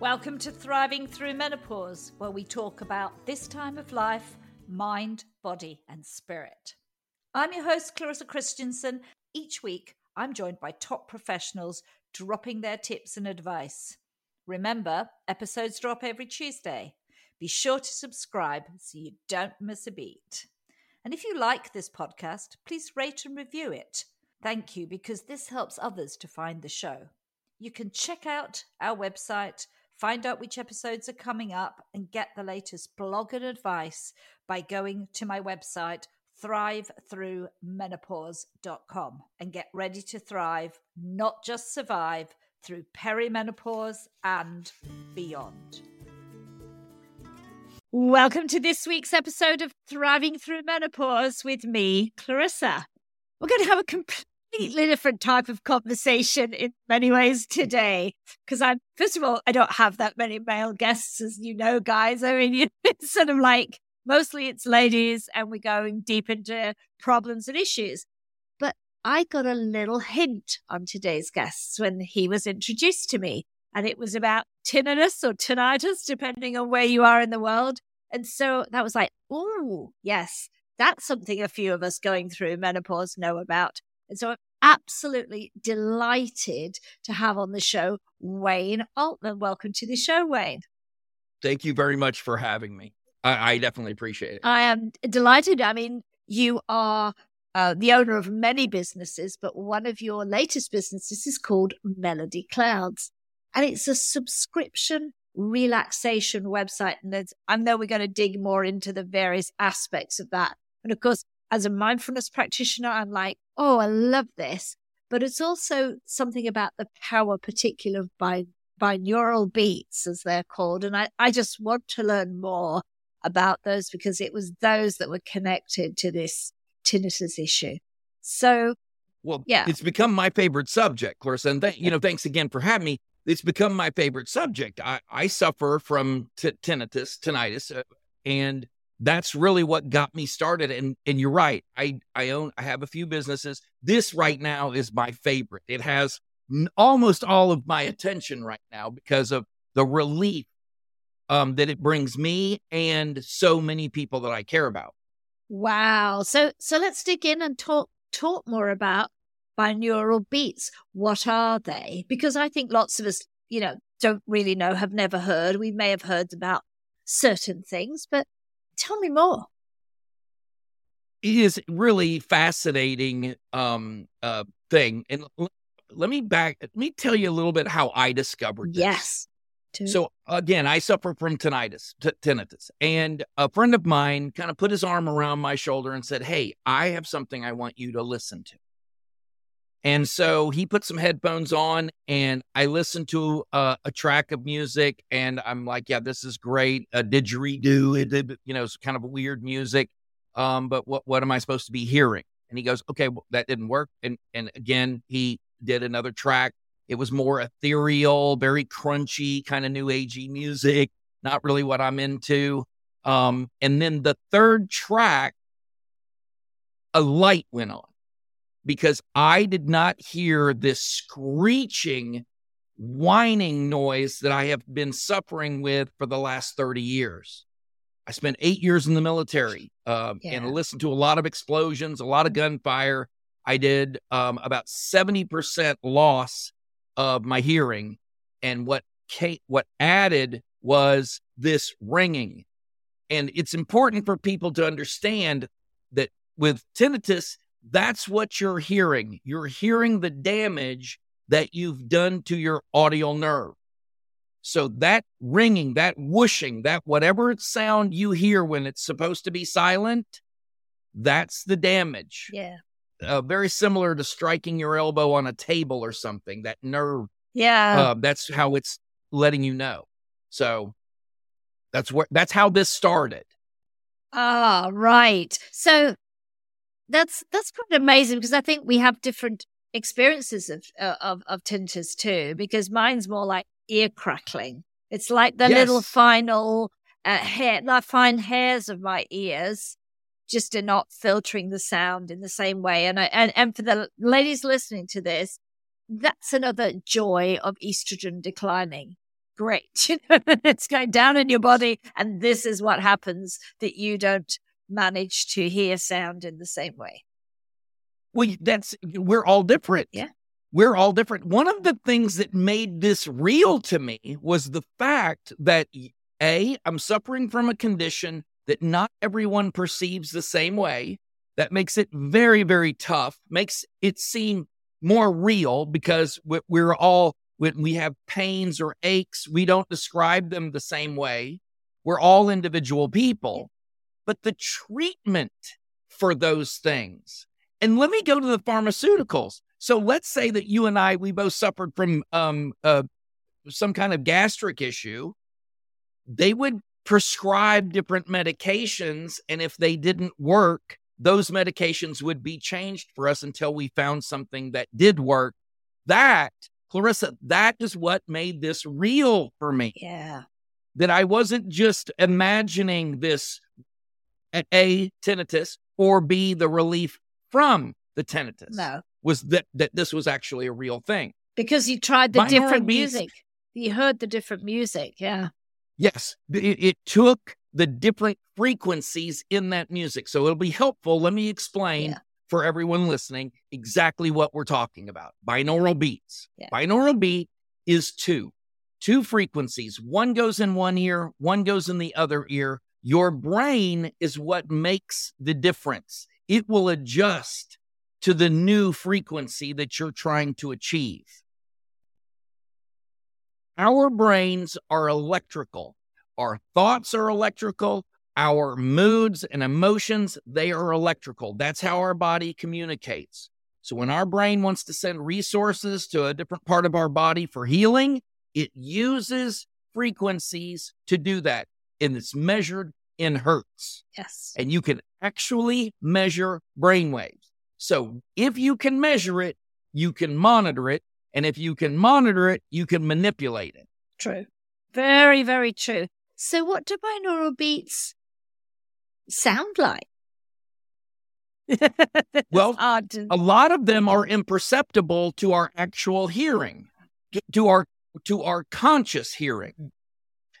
Welcome to Thriving Through Menopause, where we talk about this time of life, mind, body, and spirit. I'm your host, Clarissa Christensen. Each week, I'm joined by top professionals dropping their tips and advice. Remember, episodes drop every Tuesday. Be sure to subscribe so you don't miss a beat. And if you like this podcast, please rate and review it. Thank you, because this helps others to find the show. You can check out our website, find out which episodes are coming up, and get the latest blog and advice by going to my website, thrivethroughmenopause.com, and get ready to thrive, not just survive, through perimenopause and beyond. Welcome to this week's episode of Thriving Through Menopause with me, Clarissa. We're going to have a completely different type of conversation in many ways today, because first of all, I don't have that many male guests, as you know, guys. I mean, it's sort of like mostly it's ladies and we're going deep into problems and issues. But I got a little hint on today's guests when he was introduced to me. And it was about tinnitus or tinnitus, depending on where you are in the world. And so that was like, oh, yes, that's something a few of us going through menopause know about. And so I'm absolutely delighted to have on the show Wayne Altman. Welcome to the show, Wayne. Thank you very much for having me. I definitely appreciate it. I am delighted. I mean, you are the owner of many businesses, but one of your latest businesses is called Melody Clouds. And it's a subscription relaxation website. And I know we're going to dig more into the various aspects of that. And of course, as a mindfulness practitioner, I'm like, oh, I love this. But it's also something about the power, particularly of binaural beats, as they're called. And I just want to learn more about those, because it was those that were connected to this tinnitus issue. So, It's become my favorite subject, Clarissa. And thanks again for having me. It's become my favorite subject. I suffer from tinnitus, and that's really what got me started. And you're right. I have a few businesses. This right now is my favorite. It has almost all of my attention right now because of the relief that it brings me and so many people that I care about. Wow. So let's dig in and talk more about binaural beats. What are they? Because I think lots of us, don't really know, have never heard. We may have heard about certain things, but tell me more. It is really fascinating thing. And let me tell you a little bit how I discovered this. Yes. So again, I suffer from tinnitus, and a friend of mine kind of put his arm around my shoulder and said, "Hey, I have something I want you to listen to." And so he put some headphones on, and I listened to a track of music, and I'm like, yeah, this is great. A didgeridoo, it's kind of weird music, but what am I supposed to be hearing? And he goes, okay, well, that didn't work. And again, he did another track. It was more ethereal, very crunchy, kind of new agey music, not really what I'm into. And then the third track, a light went on, because I did not hear this screeching, whining noise that I have been suffering with for the last 30 years. I spent 8 years in the military and listened to a lot of explosions, a lot of gunfire. I did about 70% loss of my hearing. And what added was this ringing. And it's important for people to understand that with tinnitus, that's what you're hearing. You're hearing the damage that you've done to your audial nerve. So that ringing, that whooshing, that whatever sound you hear when it's supposed to be silent, that's the damage. Yeah. Very similar to striking your elbow on a table or something, that nerve. Yeah. That's how it's letting you know. So that's how this started. Ah, right. So That's quite amazing, because I think we have different experiences of tinnitus too, because mine's more like ear crackling. It's like the little final fine hairs of my ears just are not filtering the sound in the same way. And for the ladies listening to this, that's another joy of estrogen declining. great. You know, it's going down in your body, and this is what happens that you don't manage to hear sound in the same way. Well, we're all different. Yeah. We're all different. One of the things that made this real to me was the fact that, A, I'm suffering from a condition that not everyone perceives the same way. That makes it very, very tough, makes it seem more real, because we're all, when we have pains or aches, we don't describe them the same way. We're all individual people. But the treatment for those things, and let me go to the pharmaceuticals. So let's say that you and I, we both suffered from some kind of gastric issue. They would prescribe different medications, and if they didn't work, those medications would be changed for us until we found something that did work. That, Clarissa, that is what made this real for me. Yeah. That I wasn't just imagining this at A, tinnitus, or B, the relief from the tinnitus. No. Was that this was actually a real thing. Because you tried the different music. You heard the different music, yeah. Yes, it took the different frequencies in that music. So it'll be helpful. Let me explain for everyone listening exactly what we're talking about. Binaural beats. Yeah. Binaural beat is two frequencies. One goes in one ear, one goes in the other ear. Your brain is what makes the difference. It will adjust to the new frequency that you're trying to achieve. Our brains are electrical. Our thoughts are electrical. Our moods and emotions, they are electrical. That's how our body communicates. So when our brain wants to send resources to a different part of our body for healing, it uses frequencies to do that. And it's measured in hertz. Yes. And you can actually measure brainwaves. So if you can measure it, you can monitor it. And if you can monitor it, you can manipulate it. True. Very, very true. So what do binaural beats sound like? Well, a lot of them are imperceptible to our actual hearing, to our conscious hearing.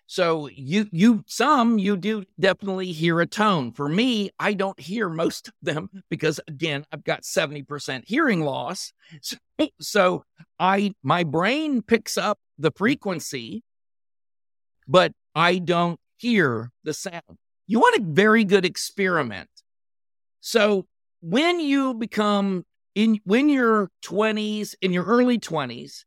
So you do definitely hear a tone. For me, I don't hear most of them because, again, I've got 70% hearing loss. So my brain picks up the frequency, but I don't hear the sound. You want a very good experiment. So when you become when you're 20s, in your early 20s,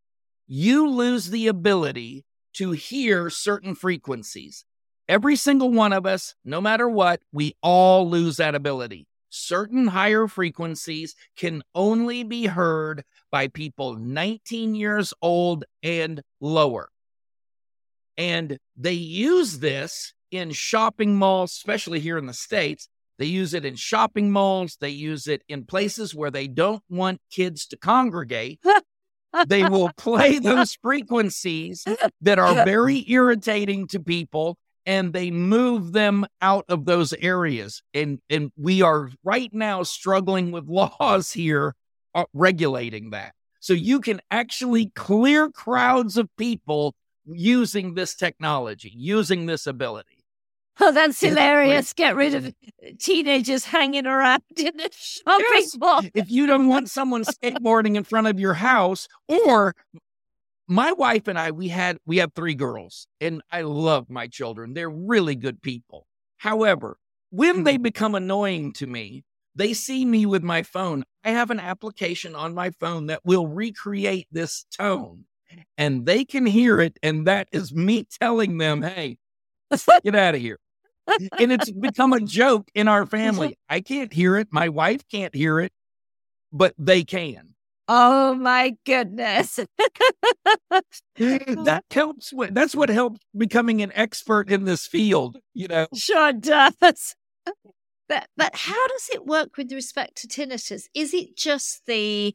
you lose the ability to hear certain frequencies. Every single one of us, no matter what, we all lose that ability. Certain higher frequencies can only be heard by people 19 years old and lower. And they use this in shopping malls, especially here in the States. They use it in shopping malls. They use it in places where they don't want kids to congregate. They will play those frequencies that are very irritating to people, and they move them out of those areas. And we are right now struggling with laws here regulating that. So you can actually clear crowds of people using this technology, using this ability. Oh, that's hilarious. Get rid of teenagers hanging around in the shopping mall. If you don't want someone skateboarding in front of your house, or my wife and I, we have 3 girls, and I love my children. They're really good people. However, when they become annoying to me, they see me with my phone. I have an application on my phone that will recreate this tone, and they can hear it, and that is me telling them, hey, get out of here. And it's become a joke in our family. I can't hear it. My wife can't hear it, but they can. Oh, my goodness. That helps. That's what helps becoming an expert in this field, you know. Sure does. But how does it work with respect to tinnitus? Is it just the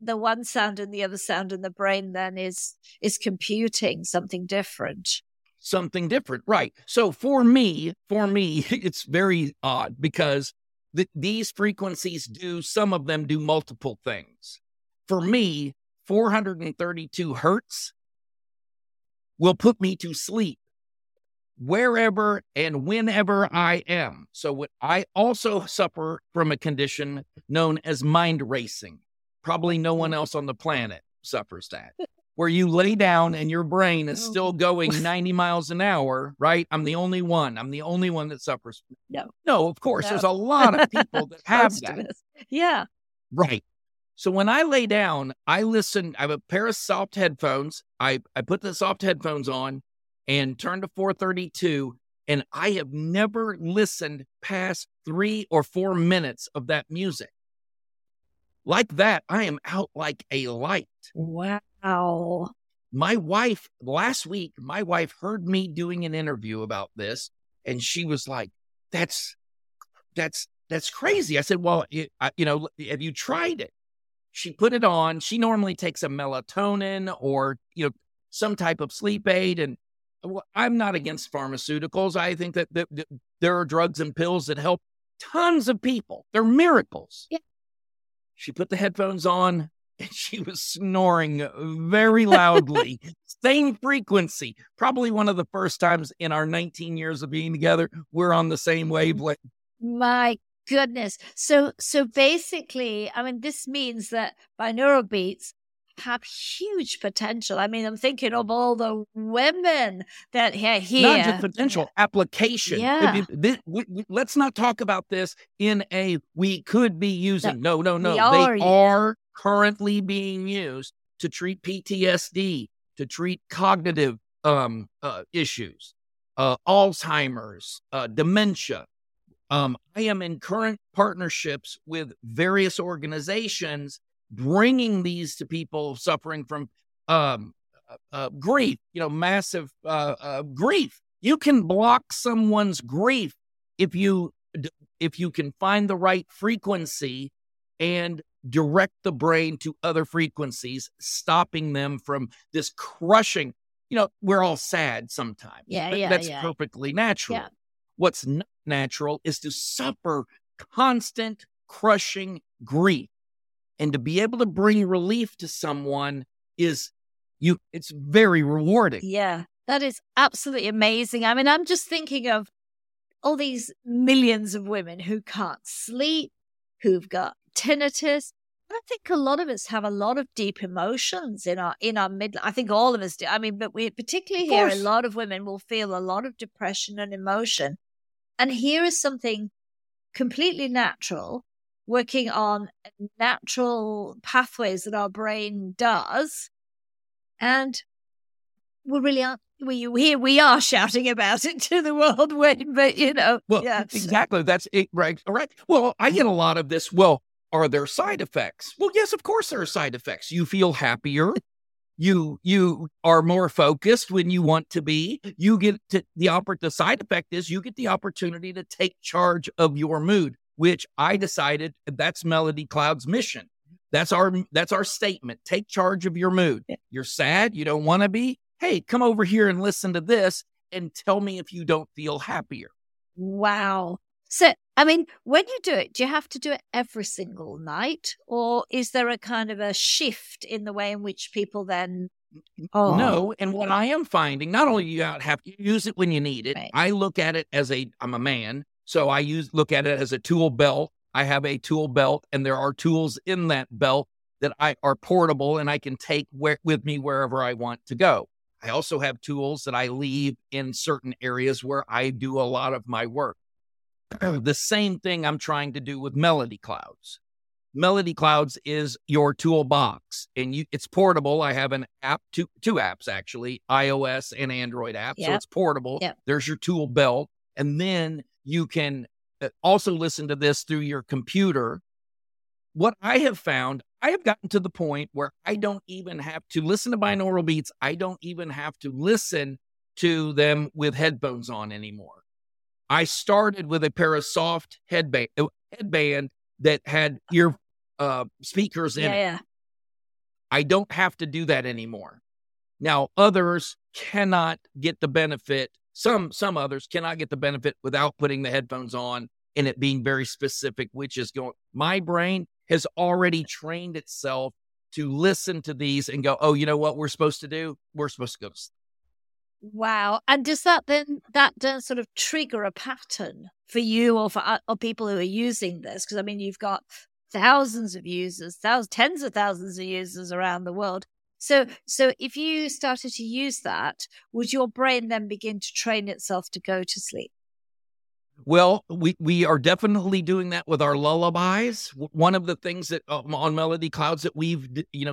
one sound and the other sound, and the brain then is computing something different? Something different, right? So for me, it's very odd because these frequencies some of them do multiple things. For me, 432 hertz will put me to sleep wherever and whenever I am. So I also suffer from a condition known as mind racing. Probably no one else on the planet suffers that, where you lay down and your brain is still going 90 miles an hour, right? I'm the only one that suffers. No, of course. No. There's a lot of people that have that. Yeah. Right. So when I lay down, I listen. I have a pair of soft headphones. I put the soft headphones on and turn to 432, and I have never listened past 3 or 4 minutes of that music. Like that, I am out like a light. Wow. Last week, my wife heard me doing an interview about this, and she was like, that's crazy. I said, well, have you tried it? She put it on. She normally takes a melatonin or, some type of sleep aid. And well, I'm not against pharmaceuticals. I think that there are drugs and pills that help tons of people. They're miracles. Yeah. She put the headphones on and she was snoring very loudly. Same frequency. Probably one of the first times in our 19 years of being together, we're on the same wavelength. My goodness. So basically, I mean, this means that binaural beats have huge potential. I mean, I'm thinking of all the women that are here. Not just potential, application. Yeah. Let's not talk about this in a we could be using. No. They are currently being used to treat PTSD, to treat cognitive issues, Alzheimer's, dementia. I am in current partnerships with various organizations bringing these to people suffering from grief, massive grief. You can block someone's grief if you can find the right frequency and direct the brain to other frequencies, stopping them from this crushing. We're all sad sometimes. Yeah, that's perfectly natural. Yeah. What's not natural is to suffer constant crushing grief. And to be able to bring relief to someone it's very rewarding. Yeah, that is absolutely amazing. I mean, I'm just thinking of all these millions of women who can't sleep, who've got tinnitus. I think a lot of us have a lot of deep emotions in our midlife. I think all of us do. I mean, but we particularly here, a lot of women will feel a lot of depression and emotion. And here is something completely natural, working on natural pathways that our brain does. And we are shouting about it to the world, Wayne, but Well, yeah, exactly. That's it, right. All right. Well, I get a lot of this. Well, are there side effects? Well, yes, of course there are side effects. You feel happier. You are more focused when you want to be. You get to the side effect is you get the opportunity to take charge of your mood, which I decided that's Melody Cloud's mission. That's our statement. Take charge of your mood. You're sad. You don't want to be. Hey, come over here and listen to this and tell me if you don't feel happier. Wow. So, I mean, when you do it, do you have to do it every single night? Or is there a kind of a shift in the way in which people then... Oh. No, and what I am finding, not only you have to use it when you need it, right. I look at it as I'm a man. So I look at it as a tool belt. I have a tool belt, and there are tools in that belt that are portable and I can take with me wherever I want to go. I also have tools that I leave in certain areas where I do a lot of my work. The same thing I'm trying to do with Melody Clouds. Melody Clouds is your toolbox, and it's portable. I have an app, two apps actually, iOS and Android app, yep. So it's portable. Yep. There's your tool belt, and then you can also listen to this through your computer. What I have found, I have gotten to the point where I don't even have to listen to binaural beats. I don't even have to listen to them with headphones on anymore. I started with a pair of soft headband that had ear speakers in it. Yeah. I don't have to do that anymore. Now, others cannot get the benefit. Some others cannot get the benefit without putting the headphones on and it being very specific, which is my brain has already trained itself to listen to these and go, oh, you know what we're supposed to do? We're supposed to go to sleep. Wow. And does that then, that does sort of trigger a pattern for you or for people who are using this? Because, I mean, you've got thousands of users, tens of thousands of users around the world. So if you started to use that, would your brain then begin to train itself to go to sleep? Well, we are definitely doing that with our lullabies. One of the things that on Melody Clouds that we've,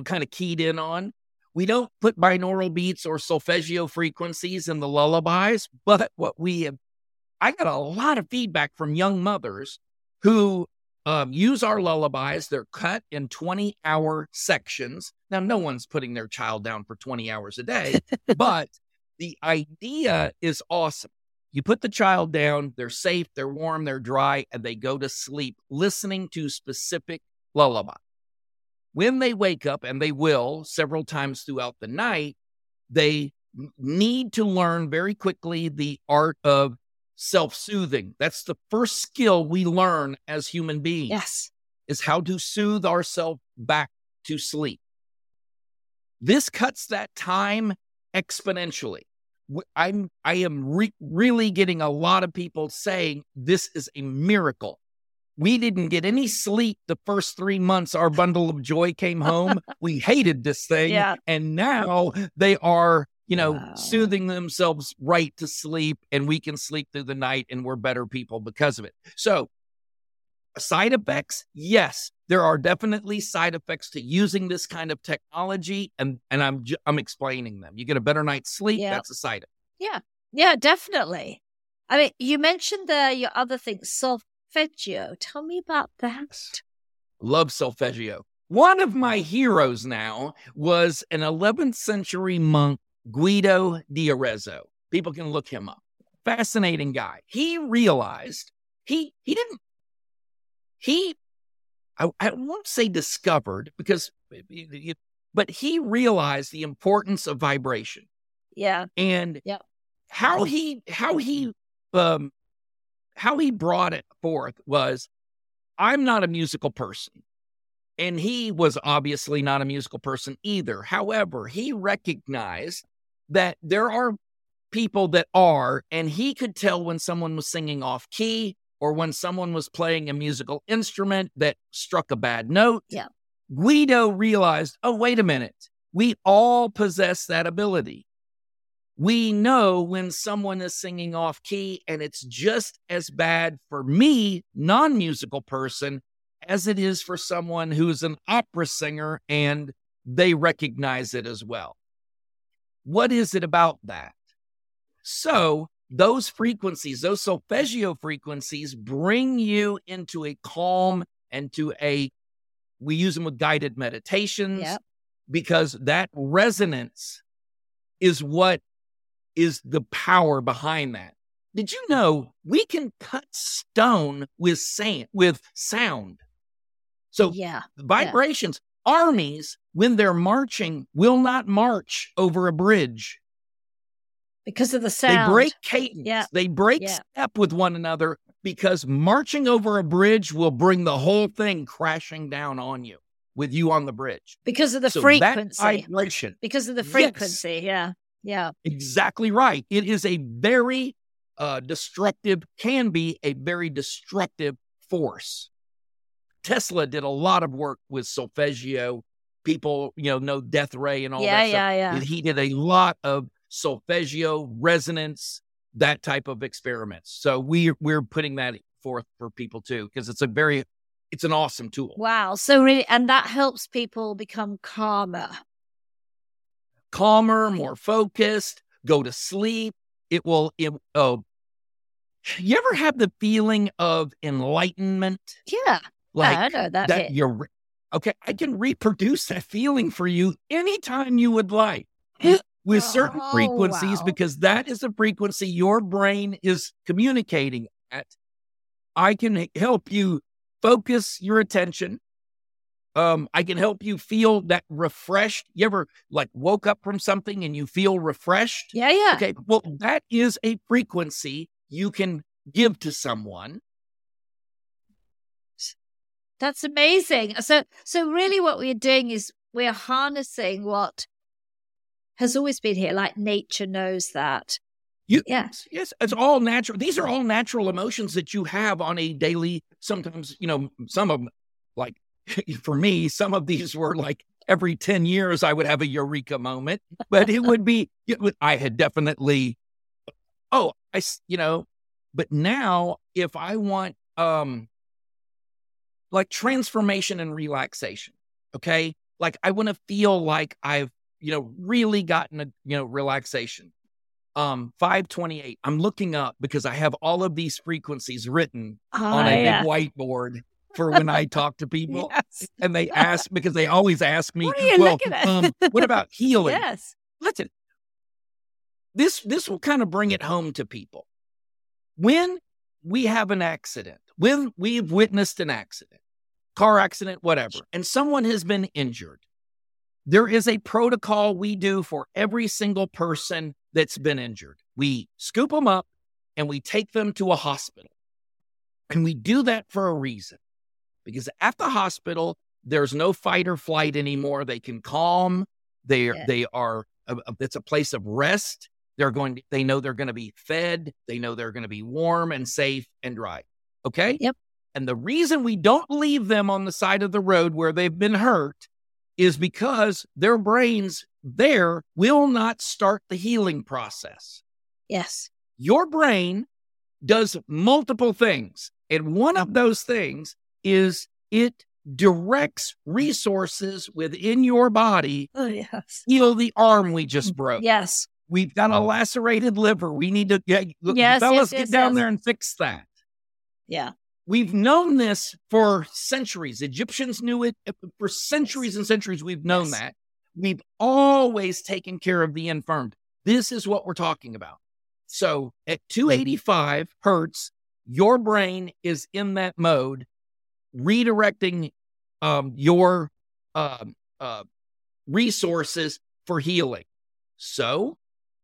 kind of keyed in on, we don't put binaural beats or solfeggio frequencies in the lullabies, but what we have, I got a lot of feedback from young mothers who use our lullabies. They're cut in 20-hour sections. Now, no one's putting their child down for 20 hours a day, but the idea is awesome. You put the child down, they're safe, they're warm, they're dry, and they go to sleep listening to specific lullaby. When they wake up, and they will several times throughout the night, they need to learn very quickly the art of self-soothing. That's the first skill we learn as human beings. Yes. Is how to soothe ourselves back to sleep. This cuts that time exponentially. I am really getting a lot of people saying this is a miracle. We didn't get any sleep the first 3 months our bundle of joy came home. We hated this thing. Yeah. And now they are, wow, soothing themselves right to sleep, and we can sleep through the night, and we're better people because of it. So side effects, yes, there are definitely side effects to using this kind of technology, and I'm explaining them. You get a better night's sleep, yeah. That's a side effect. Yeah, yeah, definitely. I mean, you mentioned there your other thing, solfeggio. Tell me about that. Love solfeggio. One of my heroes now was an 11th century monk, Guido D'Arezzo. People can look him up. Fascinating guy. He realized I won't say discovered, but he realized the importance of vibration. Yeah. And yeah, how he brought it forth was, I'm not a musical person. And he was obviously not a musical person either. However, he recognized that there are people that are, and he could tell when someone was singing off key, or when someone was playing a musical instrument that struck a bad note. Yeah. Guido realized, oh, wait a minute. We all possess that ability. We know when someone is singing off key, and it's just as bad for me, non-musical person, as it is for someone who is an opera singer, and they recognize it as well. What is it about that? So those frequencies, those solfeggio frequencies, bring you into a calm and to a, we use them with guided meditations, yep, because that resonance is what is the power behind that. Did you know we can cut stone with sound? So yeah, vibrations, yeah. Armies, when they're marching, will not march over a bridge. Because of the sound. They break cadence. Yeah. They break step with one another, because marching over a bridge will bring the whole thing crashing down on you, with you on the bridge. Because of the frequency. That vibration. Because of the frequency, yes. Yeah. Yeah. Exactly right. It is a very can be a very destructive force. Tesla did a lot of work with solfeggio. People, know Death Ray and all that stuff. Yeah, yeah. He did a lot of solfeggio, resonance, that type of experiments. So we're putting that forth for people too, because it's an awesome tool. Wow. So really, and that helps people become calmer, more focused, go to sleep. It will, you ever have the feeling of enlightenment? Yeah. I know that you're okay. I can reproduce that feeling for you anytime you would like. With certain frequencies, wow, because that is the frequency your brain is communicating at. I can help you focus your attention. I can help you feel that refreshed. You ever woke up from something and you feel refreshed? Yeah, yeah. Okay, well, that is a frequency you can give to someone. That's amazing. So really what we're doing is we're harnessing what has always been here. Like nature knows that. Yes, it's all natural. These are all natural emotions that you have on a daily, sometimes, you know, some of them, like for me, some of these were like every 10 years I would have a eureka moment, but it would be, I had definitely, but now if I want like transformation and relaxation, okay? Like I want to feel like I've, really gotten a, relaxation. 528. I'm looking up because I have all of these frequencies written on a big whiteboard for when I talk to people. Yes. And they ask, because they always ask me, what about healing? Yes. Listen, this will kind of bring it home to people. When we have an accident, when we've witnessed an accident, car accident, whatever, and someone has been injured, there is a protocol we do for every single person that's been injured. We scoop them up and we take them to a hospital. And we do that for a reason. Because at the hospital, there's no fight or flight anymore. They can calm. It's a place of rest. They know they're going to be fed. They know they're going to be warm and safe and dry. Okay? Yep. And the reason we don't leave them on the side of the road where they've been hurt is because their brains there will not start the healing process. Yes. Your brain does multiple things. And one of those things is it directs resources within your body. Oh, yes. Heal the arm we just broke. Yes. We've got a lacerated liver. We need to, fellas, get down there and fix that. Yeah. We've known this for centuries. Egyptians knew it for centuries and centuries. We've known that. We've always taken care of the infirmed. This is what we're talking about. So at 285 hertz, your brain is in that mode, redirecting your resources for healing. So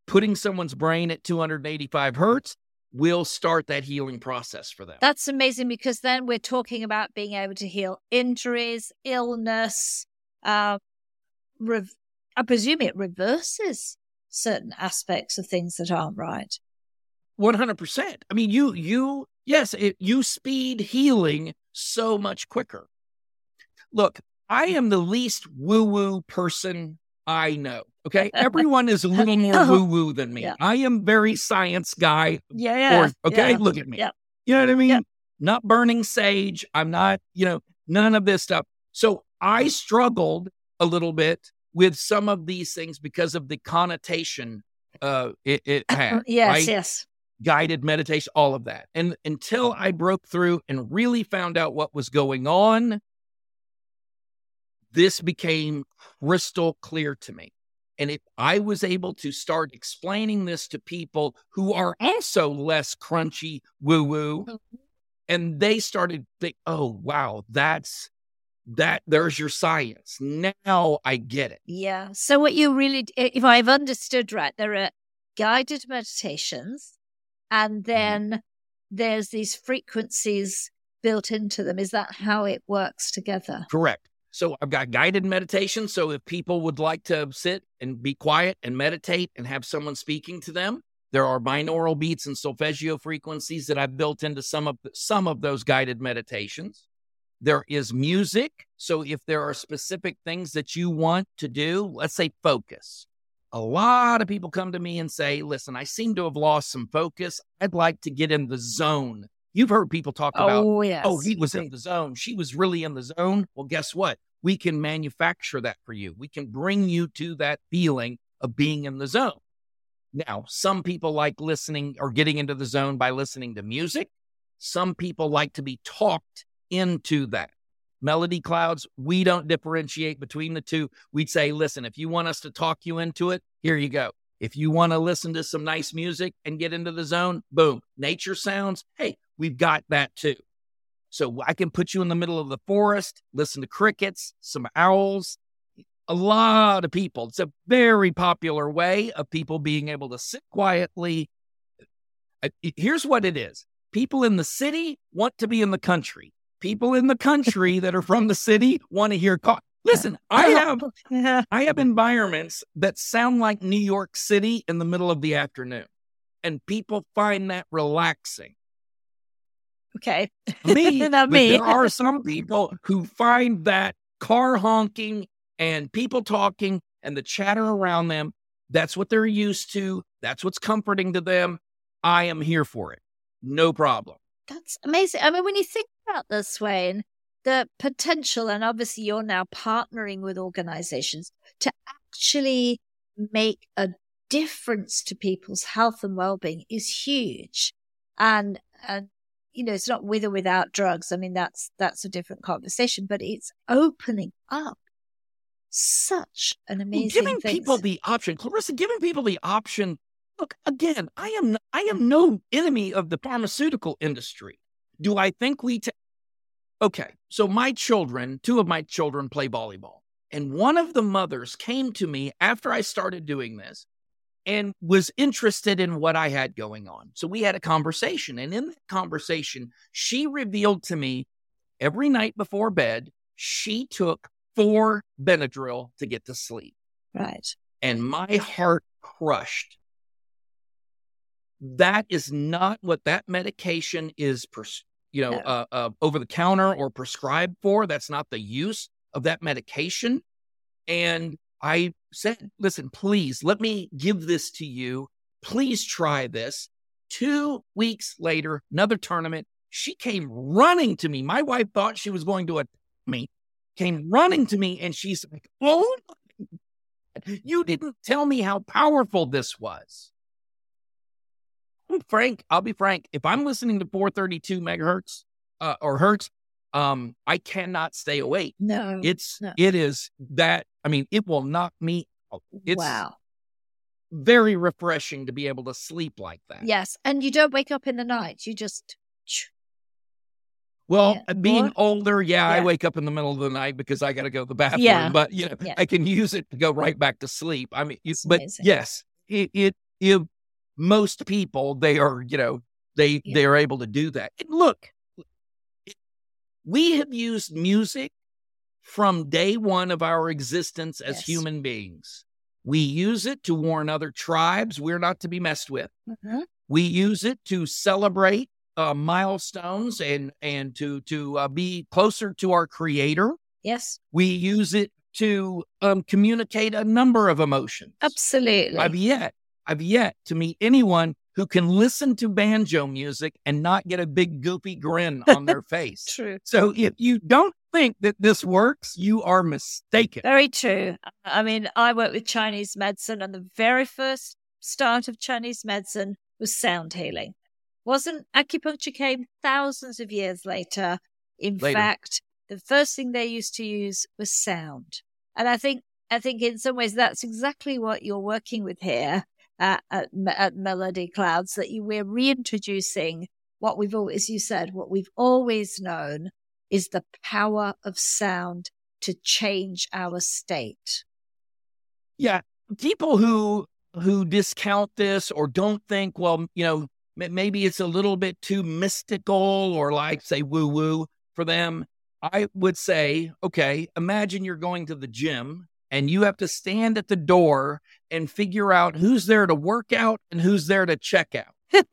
putting someone's brain at 285 hertz, will start that healing process for them. That's amazing, because then we're talking about being able to heal injuries, illness. I presume it reverses certain aspects of things that aren't right. 100%. I mean, you speed healing so much quicker. Look, I am the least woo-woo person I know. Okay. Everyone is a little more woo-woo than me. Yeah. I am very science guy. Look at me. Yeah. You know what I mean? Yeah. Not burning sage. I'm not, none of this stuff. So I struggled a little bit with some of these things because of the connotation it had. Yes. Guided meditation, all of that. And until I broke through and really found out what was going on, this became crystal clear to me. And if I was able to start explaining this to people who are also less crunchy woo-woo, and they started think, oh, wow, there's your science. Now I get it. Yeah. So what you really, if I've understood right, there are guided meditations, and then there's these frequencies built into them. Is that how it works together? Correct. So I've got guided meditation. So if people would like to sit and be quiet and meditate and have someone speaking to them, there are binaural beats and solfeggio frequencies that I've built into some of those guided meditations. There is music. So if there are specific things that you want to do, let's say focus. A lot of people come to me and say, listen, I seem to have lost some focus. I'd like to get in the zone. You've heard people talk about, he was in the zone. She was really in the zone. Well, guess what? We can manufacture that for you. We can bring you to that feeling of being in the zone. Now, some people like listening or getting into the zone by listening to music. Some people like to be talked into that. Melody Clouds, we don't differentiate between the two. We'd say, listen, if you want us to talk you into it, here you go. If you want to listen to some nice music and get into the zone, boom, nature sounds, hey, we've got that too. So I can put you in the middle of the forest, listen to crickets, some owls, a lot of people. It's a very popular way of people being able to sit quietly. Here's what it is. People in the city want to be in the country. People in the country that are from the city want to hear Listen, I have environments that sound like New York City in the middle of the afternoon, and people find that relaxing. Okay. Me, not me. There are some people who find that car honking and people talking and the chatter around them, that's what they're used to. That's what's comforting to them. I am here for it. No problem. That's amazing. I mean, when you think about this, Wayne, the potential, and obviously you're now partnering with organizations to actually make a difference to people's health and well-being is huge. And you know, it's not with or without drugs. I mean, that's a different conversation, but it's opening up such an amazing thing. Giving people the option, Clarissa, giving people the option. Look, again, I am no enemy of the pharmaceutical industry. Do I think we... Okay, so two of my children play volleyball. And one of the mothers came to me after I started doing this and was interested in what I had going on. So we had a conversation. And in that conversation, she revealed to me every night before bed, she took 4 Benadryl to get to sleep. Right. And my heart crushed. That is not what that medication is, over the counter or prescribed for. That's not the use of that medication. And I said, listen, please, let me give this to you. Please try this. 2 weeks later, another tournament, she came running to me. My wife thought she was going to attack me, came running to me, and she's like, oh, my God, you didn't tell me how powerful this was. I'll be frank. If I'm listening to 432 megahertz or hertz, I cannot stay awake. No, it is that. I mean, it will knock me out. It's very refreshing to be able to sleep like that. Yes, and you don't wake up in the night. You just. Well, being older, I wake up in the middle of the night because I got to go to the bathroom. Yeah. But I can use it to go right back to sleep. I mean, yes, most people, they are, they are able to do that. And look, we have used music from day one of our existence as human beings. We use it to warn other tribes we're not to be messed with. Mm-hmm. We use it to celebrate milestones and to be closer to our Creator. Yes. We use it to communicate a number of emotions. Absolutely. I've yet to meet anyone who can listen to banjo music and not get a big goofy grin on their face. True. So if you don't think that this works, you are mistaken. Very true. I mean, I work with Chinese medicine, and the very first start of Chinese medicine was sound healing. Wasn't acupuncture came thousands of years later. In fact, the first thing they used to use was sound. And I think in some ways that's exactly what you're working with here. At Melody Clouds, that we're reintroducing what we've always, as you said, what we've always known is the power of sound to change our state. Yeah, people who discount this or don't think, maybe it's a little bit too mystical or like say woo-woo for them. I would say, okay, imagine you're going to the gym. And you have to stand at the door and figure out who's there to work out and who's there to check out.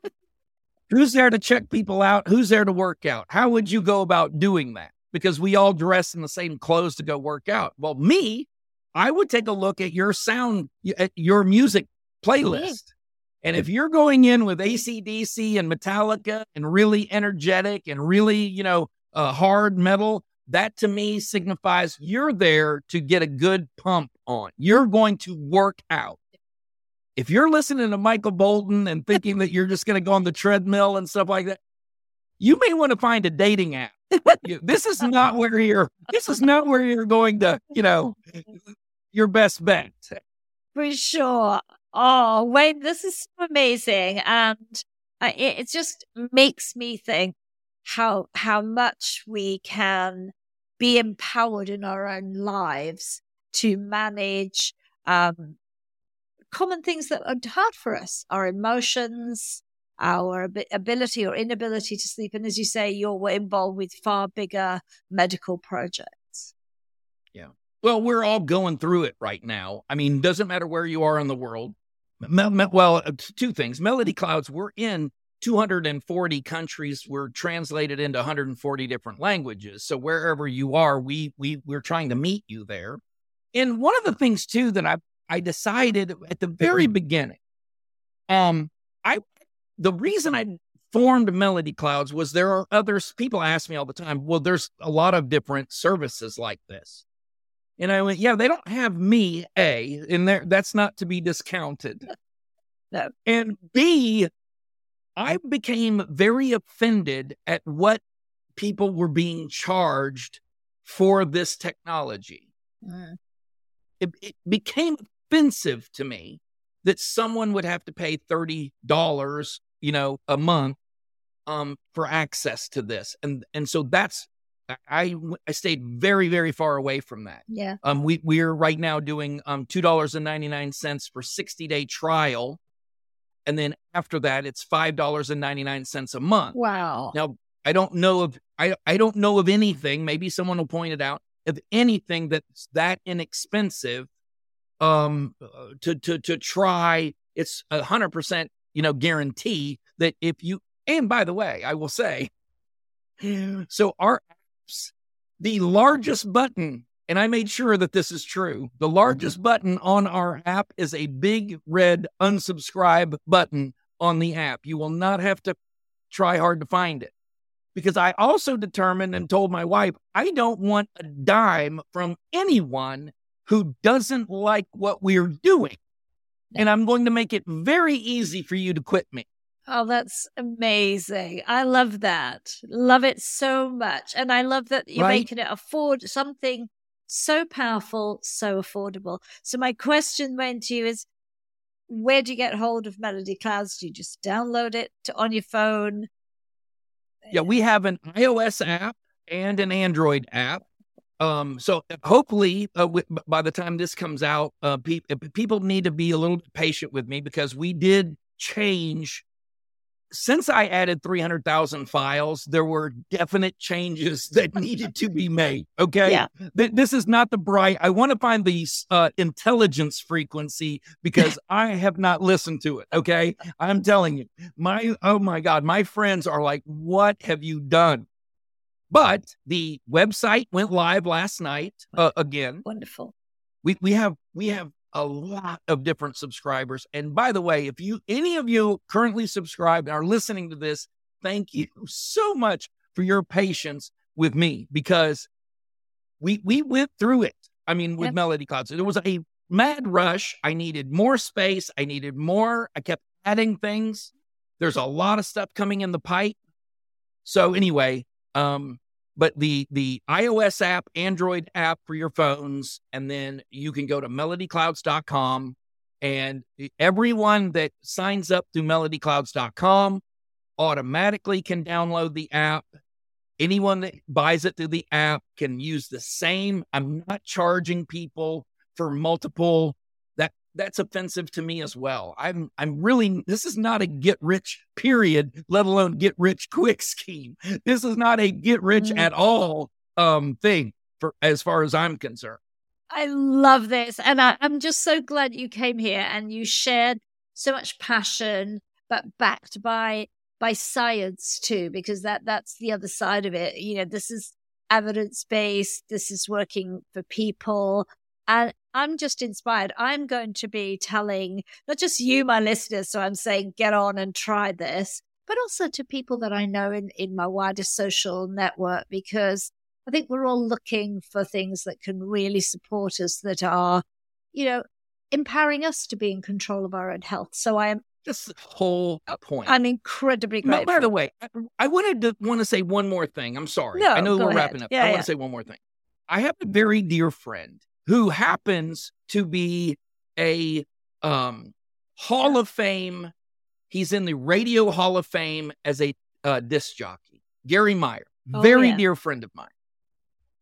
Who's there to check people out? Who's there to work out? How would you go about doing that? Because we all dress in the same clothes to go work out. Well, I would take a look at your music playlist. And if you're going in with AC/DC and Metallica and really energetic and really, hard metal, that to me signifies you're there to get a good pump on. You're going to work out. If you're listening to Michael Bolton and thinking that you're just going to go on the treadmill and stuff like that, you may want to find a dating app. This is not where you're going to, your best bet. For sure. Oh, Wayne, this is so amazing. And it just makes me think how much we can be empowered in our own lives to manage common things that are hard for us, our emotions, our ability or inability to sleep. And as you say, you're involved with far bigger medical projects. Yeah. Well, we're all going through it right now. I mean, doesn't matter where you are in the world. Well, two things. Melody Clouds, we're in 240 countries. We're translated into 140 different languages. So wherever you are, we're trying to meet you there. And one of the things, too, that I decided at the very beginning, the reason I formed Melody Clouds was there are others. People ask me all the time, well, there's a lot of different services like this. And I went, yeah, they don't have me, A, in there. That's not to be discounted. No. And B, I became very offended at what people were being charged for this technology. It became offensive to me that someone would have to pay $30, a month for access to this. And so that's, I stayed very, very far away from that. Yeah. We're right now doing $2.99 for 60-day trial. And then after that, it's $5.99 a month. Wow. Now, I don't know of anything. Maybe someone will point it out. Of anything that's that inexpensive to try. It's 100%, guarantee that if you, and by the way, I will say, so our apps, the largest button, and I made sure that this is true, the largest button on our app is a big red unsubscribe button on the app. You will not have to try hard to find it. Because I also determined and told my wife, I don't want a dime from anyone who doesn't like what we're doing. And I'm going to make it very easy for you to quit me. Oh, that's amazing. I love that. Love it so much. And I love that you're making it afford something so powerful, so affordable. So my question, Wayne, to you is, where do you get hold of Melody Clouds? Do you just download it on your phone? Yeah, we have an iOS app and an Android app. So hopefully by the time this comes out, people need to be a little bit patient with me because we did change. Since I added 300,000 files, there were definite changes that needed to be made. Okay. Yeah. This is not the bright. I want to find the intelligence frequency because I have not listened to it. Okay. I'm telling you, my friends are like, what have you done? But the website went live last night again. Wonderful. We have a lot of different subscribers. And by the way, if any of you currently subscribe and are listening to this, thank you so much for your patience with me because we went through it. I mean, with Melody Clouds, there was a mad rush. I needed more space. I needed more. I kept adding things. There's a lot of stuff coming in the pipe. So anyway, but the iOS app, Android app for your phones, and then you can go to MelodyClouds.com. And everyone that signs up through MelodyClouds.com automatically can download the app. Anyone that buys it through the app can use the same. I'm not charging people for multiple. That's offensive to me as well. I'm really, this is not a get rich period, let alone get rich quick scheme. This is not a get rich at all thing for as far as I'm concerned. I love this. And I'm just so glad you came here and you shared so much passion, but backed by science too, because that's the other side of it. This is evidence-based. This is working for people. And I'm just inspired. I'm going to be telling not just you, my listeners, so I'm saying get on and try this, but also to people that I know in my wider social network, because I think we're all looking for things that can really support us that are, empowering us to be in control of our own health. So I am just the whole point. I'm incredibly grateful. By the way, I want to say one more thing. I'm sorry. No, I know we're wrapping up. Yeah, I want to say one more thing. I have a very dear friend who happens to be a Hall of Fame. He's in the Radio Hall of Fame as a disc jockey, Gary Meyer, dear friend of mine.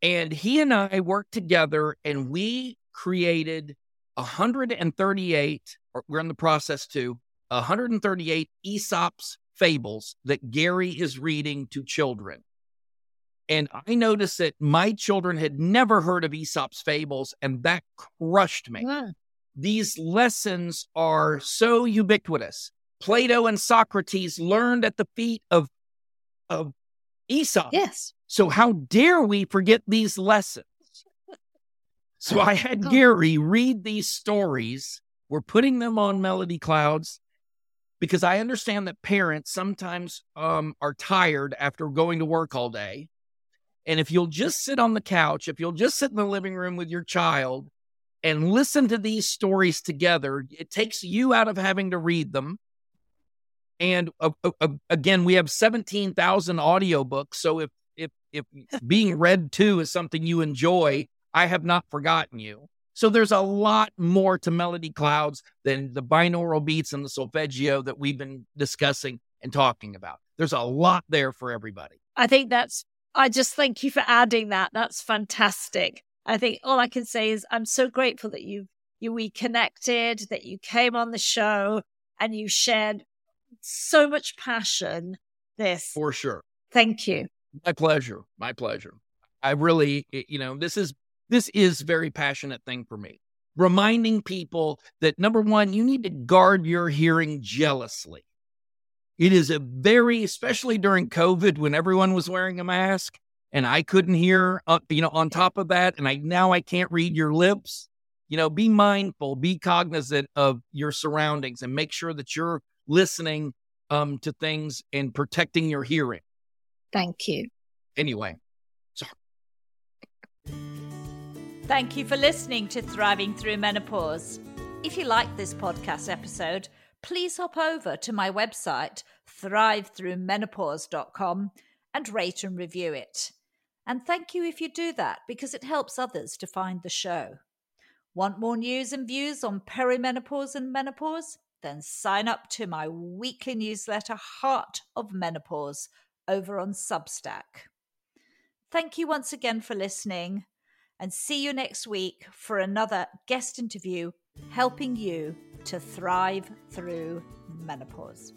And he and I worked together and we created 138, or we're in the process to 138 Aesop's fables that Gary is reading to children. And I noticed that my children had never heard of Aesop's Fables, and that crushed me. Yeah. These lessons are so ubiquitous. Plato and Socrates learned at the feet of Aesop. Yes. So how dare we forget these lessons? So I had Gary read these stories. We're putting them on Melody Clouds because I understand that parents sometimes are tired after going to work all day. And if you'll just sit on the couch, if you'll just sit in the living room with your child and listen to these stories together, it takes you out of having to read them. And again, we have 17,000 audiobooks. So if being read to is something you enjoy, I have not forgotten you. So there's a lot more to Melody Clouds than the binaural beats and the solfeggio that we've been discussing and talking about. There's a lot there for everybody. I just thank you for adding that. That's fantastic. I think all I can say is I'm so grateful that we connected, that you came on the show and you shared so much passion. For sure. Thank you. My pleasure. I really, this is very passionate thing for me. Reminding people that, number one, you need to guard your hearing jealously. It is especially during COVID when everyone was wearing a mask and I couldn't hear, on top of that. And now I can't read your lips. Be mindful, be cognizant of your surroundings and make sure that you're listening to things and protecting your hearing. Thank you. Anyway. Thank you for listening to Thriving Through Menopause. If you like this podcast episode, please hop over to my website, thrivethroughmenopause.com, and rate and review it. And thank you if you do that, because it helps others to find the show. Want more news and views on perimenopause and menopause? Then sign up to my weekly newsletter, Heart of Menopause, over on Substack. Thank you once again for listening, and see you next week for another guest interview helping you to thrive through menopause.